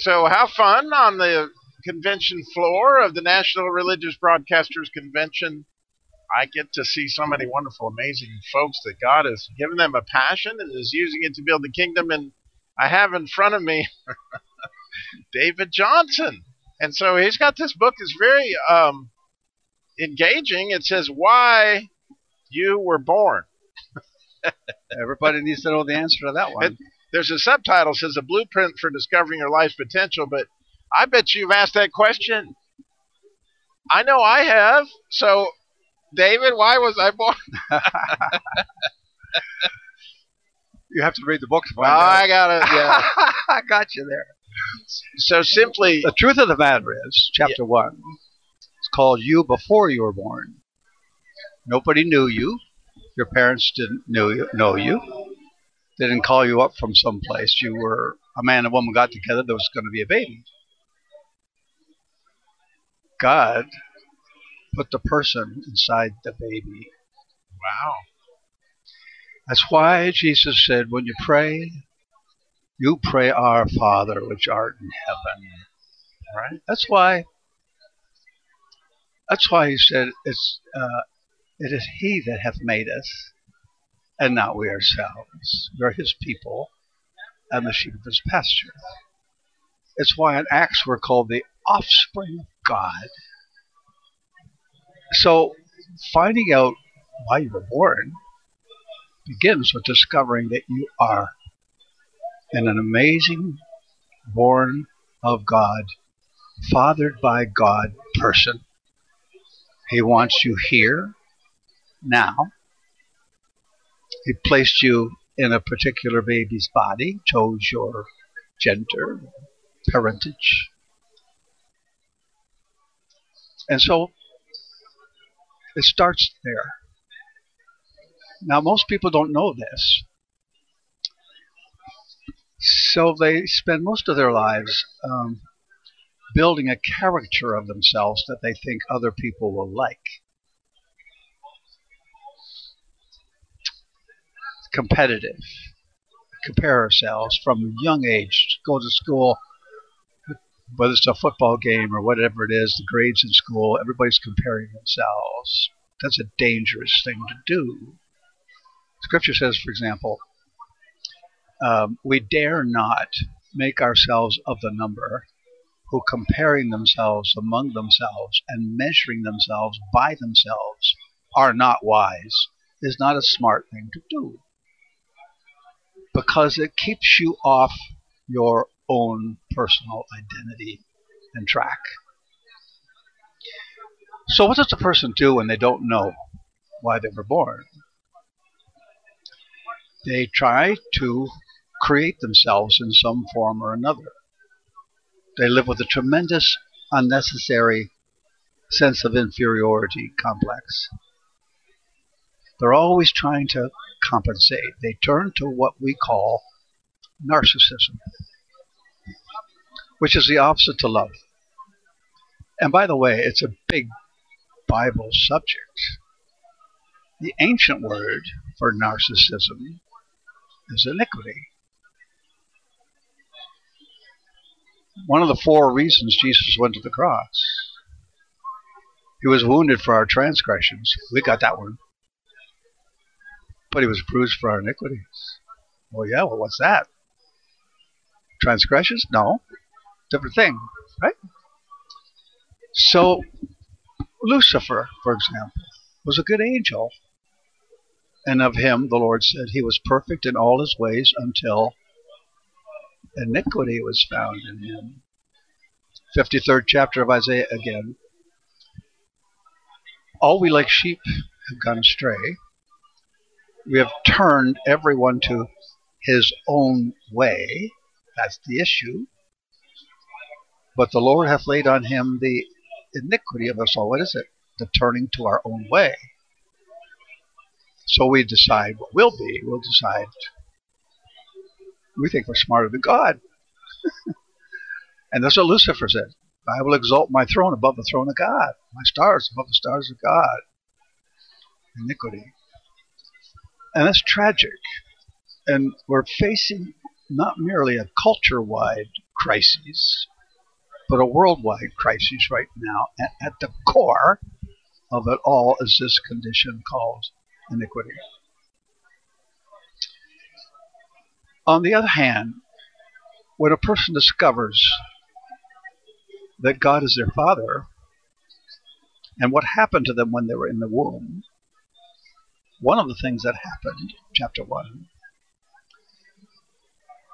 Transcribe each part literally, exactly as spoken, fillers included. So have fun on the convention floor of the National Religious Broadcasters Convention. I get to see so many wonderful, amazing folks that God has given them a passion and is using it to build the kingdom. And I have in front of me David Johnston. And so he's got this book that's very um, engaging. It says, Why You Were Born. Everybody needs to know the answer to that one. It, there's a subtitle that says, A Blueprint for Discovering Your Life's Potential. But I bet you've asked that question. I know I have. So, David, why was I born? You have to read the book to find oh, out. I got it. Yeah. I got you there. So simply, the truth of the matter is, chapter yeah. one, it's called You Before You Were Born. Nobody knew you. Your parents didn't know you. Know you. They didn't call you up from someplace. You were a man and woman got together. There was going to be a baby. God put the person inside the baby. Wow. That's why Jesus said, when you pray, you pray, Our Father, which art in heaven. Right? That's why. That's why he said, "It's uh, it is He that hath made us, and not we ourselves. We are His people, and the sheep of His pasture." It's why in Acts we're called the offspring of God. So, finding out why you were born begins with discovering that you are and an amazing, born of God, fathered by God person. He wants you here, now. He placed you in a particular baby's body, chose your gender, parentage. And so, it starts there. Now, most people don't know this. So they spend most of their lives um, building a character of themselves that they think other people will like. Competitive. Compare ourselves from a young age. Go to school, whether it's a football game or whatever it is, the grades in school, everybody's comparing themselves. That's a dangerous thing to do. Scripture says, for example, Um, we dare not make ourselves of the number who, comparing themselves among themselves and measuring themselves by themselves, are not wise, is not a smart thing to do, because it keeps you off your own personal identity and track. So what does a person do when they don't know why they were born? They try to create themselves in some form or another. They live with a tremendous, unnecessary sense of inferiority complex. They're always trying to compensate. They turn to what we call narcissism, which is the opposite to love. And by the way, it's a big Bible subject. The ancient word for narcissism is iniquity. One of the four reasons Jesus went to the cross. He was wounded for our transgressions. We got that one. But He was bruised for our iniquities. Well, yeah, well, what's that? Transgressions? No. Different thing, right? So, Lucifer, for example, was a good angel. And of him, the Lord said, he was perfect in all his ways until iniquity was found in him. fifty-third chapter of Isaiah again. All we like sheep have gone astray. We have turned everyone to his own way. That's the issue. But the Lord hath laid on him the iniquity of us all. What is it? The turning to our own way. So we decide what we'll be. We'll decide. We think we're smarter than God. And that's what Lucifer said. I will exalt my throne above the throne of God. My stars above the stars of God. Iniquity. And that's tragic. And we're facing not merely a culture-wide crisis, but a worldwide crisis right now. And at the core of it all is this condition called iniquity. On the other hand, when a person discovers that God is their Father and what happened to them when they were in the womb, one of the things that happened, chapter one,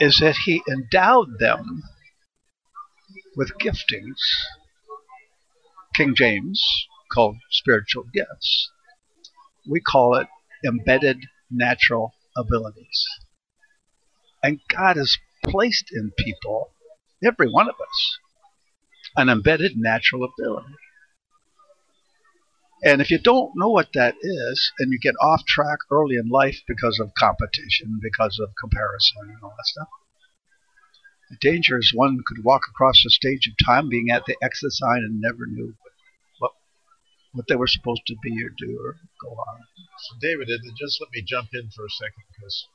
is that he endowed them with giftings, King James called spiritual gifts. We call it embedded natural abilities. And God has placed in people, every one of us, an embedded natural ability. And if you don't know what that is, and you get off track early in life because of competition, because of comparison and all that stuff, the danger is one could walk across the stage of time being at the exit sign and never knew what, what they were supposed to be or do or go on. So David, just let me jump in for a second, because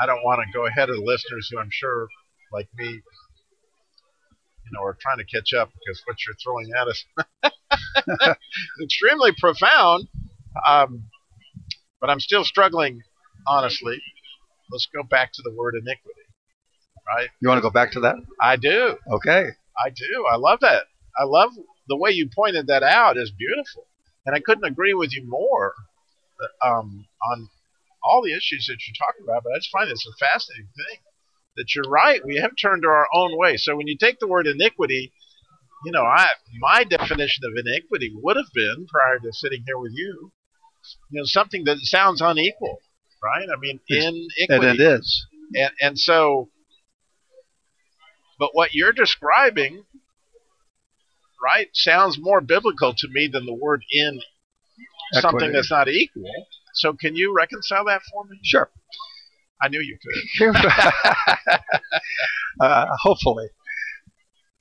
I don't want to go ahead of the listeners who I'm sure, like me, you know, are trying to catch up, because what you're throwing at us... extremely profound, um, but I'm still struggling, honestly. Let's go back to the word iniquity, right? You want to go back to that? I do. Okay. I do. I love that. I love the way you pointed that out. It's beautiful. And I couldn't agree with you more um, on all the issues that you're talking about, but I just find it's a fascinating thing that you're right. We have turned to our own way. So when you take the word iniquity, You know, I my definition of iniquity would have been, prior to sitting here with you, you know, something that sounds unequal, right? I mean, iniquity. And it is. And, and so, but what you're describing, right, sounds more biblical to me than the word in something equity. That's not equal. So can you reconcile that for me? Sure. I knew you could. uh, hopefully.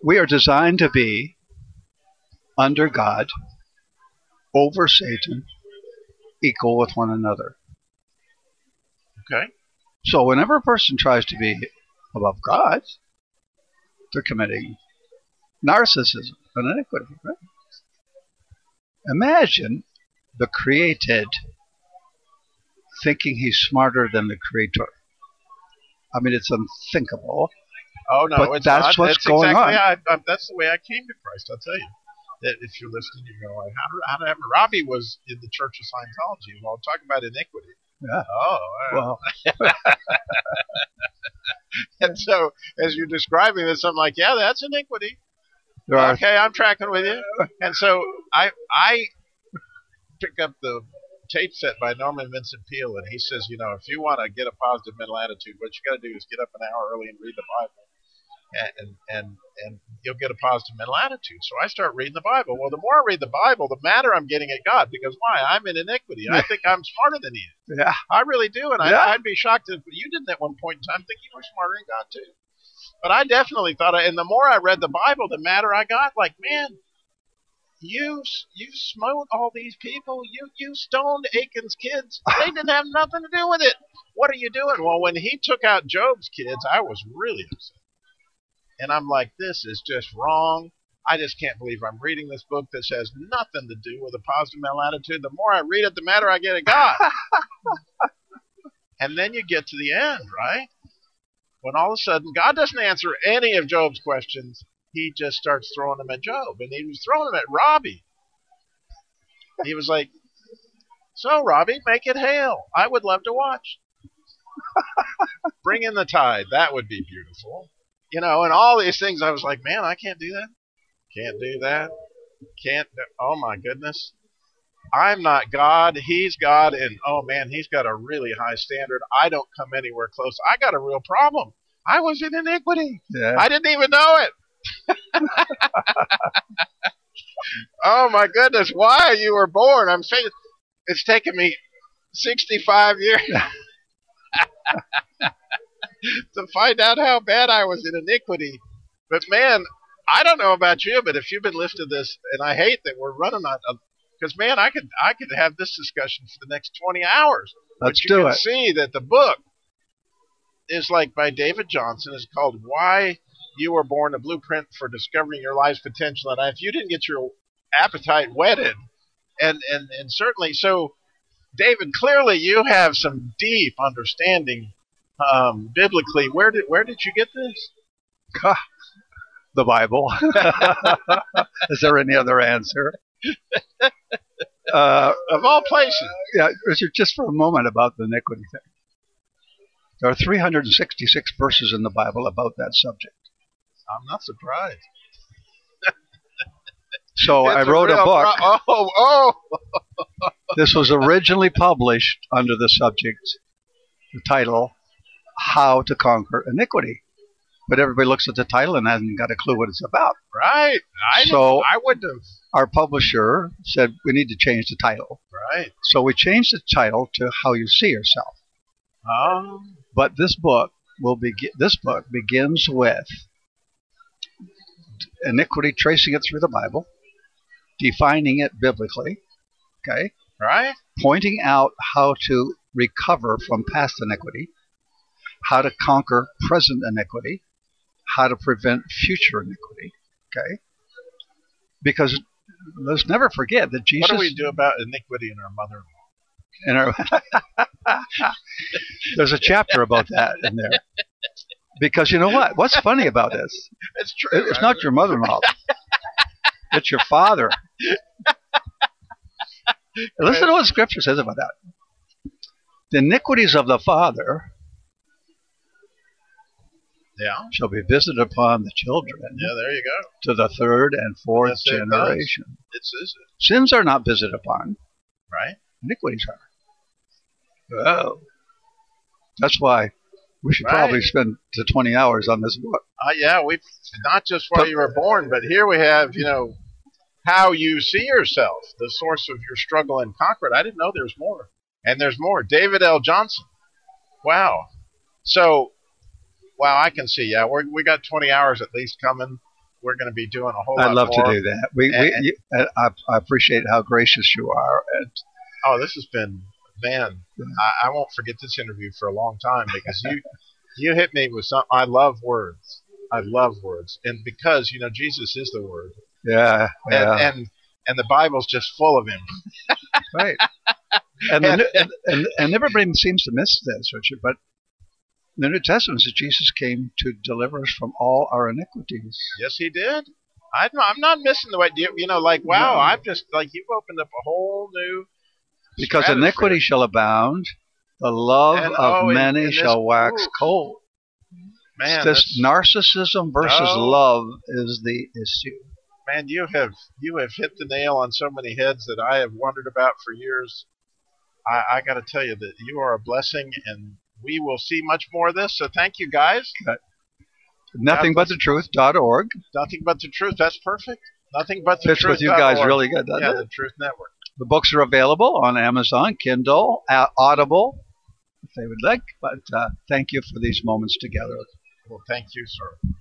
We are designed to be under God, over Satan, equal with one another. Okay. So whenever a person tries to be above God, they're committing narcissism and iniquity, right? Imagine the created thinking he's smarter than the creator. I mean, it's unthinkable. Oh, no, but it's that's not. What's that's going exactly on. I, I, that's the way I came to Christ, I'll tell you. That if you're listening, you go, like, how do I remember? Robbie was in the Church of Scientology. Well, talk about iniquity. Yeah. Oh, wow. Well. And so, as you're describing this, I'm like, yeah, that's iniquity. There okay, are. I'm tracking with you. And so, I, I pick up the tape set by Norman Vincent Peale, and he says, you know, if you want to get a positive mental attitude, what you got to do is get up an hour early and read the Bible. And, and and you'll get a positive mental attitude. So I start reading the Bible. Well, the more I read the Bible, the madder I'm getting at God, because why? I'm in iniquity. I think I'm smarter than he is. Yeah. I really do, and yeah. I, I'd be shocked if you didn't at one point in time think you were smarter than God, too. But I definitely thought, I, and the more I read the Bible, the madder I got. Like, man, you you smote all these people. You, you stoned Achan's kids. They didn't have nothing to do with it. What are you doing? Well, when he took out Job's kids, I was really upset. And I'm like, this is just wrong. I just can't believe I'm reading this book that has nothing to do with a positive mental attitude. The more I read it, the madder I get at God. And then you get to the end, right? When all of a sudden, God doesn't answer any of Job's questions. He just starts throwing them at Job. And he was throwing them at Robbie. He was like, so, Robbie, make it hail. I would love to watch. Bring in the tide. That would be beautiful. You know, and all these things, I was like, man, I can't do that. Can't do that. Can't do, oh, my goodness. I'm not God. He's God. And, oh, man, he's got a really high standard. I don't come anywhere close. I got a real problem. I was in iniquity. Yeah. I didn't even know it. Oh, my goodness. Why you were born? I'm saying it's taken me sixty-five years. To find out how bad I was in iniquity. But man, I don't know about you, but if you've been listening to this, and I hate that we're running on, because man, I could I could have this discussion for the next twenty hours. Let's do it. But you can see that the book is like by David Johnston is called Why You Were Born, a Blueprint for Discovering Your Life's Potential. And if you didn't get your appetite whetted, and, and, and certainly, so David, clearly you have some deep understanding um, biblically. Where did, where did you get this? Huh. The Bible. Is there any other answer? Uh, of all places. Yeah, Richard, just for a moment about the iniquity thing. There are three hundred sixty-six verses in the Bible about that subject. I'm not surprised. So it's I wrote a, a book. Pro- oh, oh. This was originally published under the subject, the title, How to Conquer Iniquity. But everybody looks at the title and hasn't got a clue what it's about. Right. I so I wouldn't have. Our publisher said, we need to change the title. Right. So we changed the title to How You See Yourself. Um. But this book will be, this book begins with iniquity, tracing it through the Bible, defining it biblically, okay? Right. Pointing out how to recover from past iniquity, how to conquer present iniquity, how to prevent future iniquity, okay? Because let's never forget that Jesus... What do we do about iniquity in our mother-in-law? In our There's a chapter about that in there. Because you know what? What's funny about this? It's true. It's right? Not your mother-in-law. It's your father. Listen to what Scripture says about that. The iniquities of the father... Yeah. Shall be visited upon the children. Yeah, there you go. To the third and fourth yes, it generation. It says it. Sins are not visited upon. Right. Iniquities are. Oh. That's why we should right. probably spend the twenty hours on this book. Uh, yeah, we not just why but, you were born, but here we have, you know, how you see yourself, the source of your struggle and conquer it. I didn't know there's more. And there's more. David L. Johnston. Wow. So... Wow, I can see. Yeah, we we got twenty hours at least coming. We're going to be doing a whole lot more. I'd love to do that. We, and, we you, I, I appreciate how gracious you are. And oh, this has been, man, I, I won't forget this interview for a long time because you you hit me with something. I love words. I love words, and because you know Jesus is the Word. Yeah, and yeah. and and the Bible's just full of Him. Right. And and, the, and and and everybody seems to miss this, Richard, but. The New Testament says Jesus came to deliver us from all our iniquities. Yes, He did. I'm not, I'm not missing the way, you know, like, wow, no. I'm just, like, you've opened up a whole new Because iniquity shall abound, the love and, of oh, many and, and shall wax ooh. cold. Man, this narcissism versus oh, love is the issue. Man, you have you have hit the nail on so many heads that I have wondered about for years. I, I got to tell you that you are a blessing, and we will see much more of this, so thank you, guys. nothing but the truth dot org. Nothing But The Truth, that's perfect. nothing but the truth dot org. Fits with you guys really good, doesn't it? Yeah, the Truth Network. The books are available on Amazon, Kindle, Audible, if they would like. But uh, thank you for these moments together. Well, thank you, sir.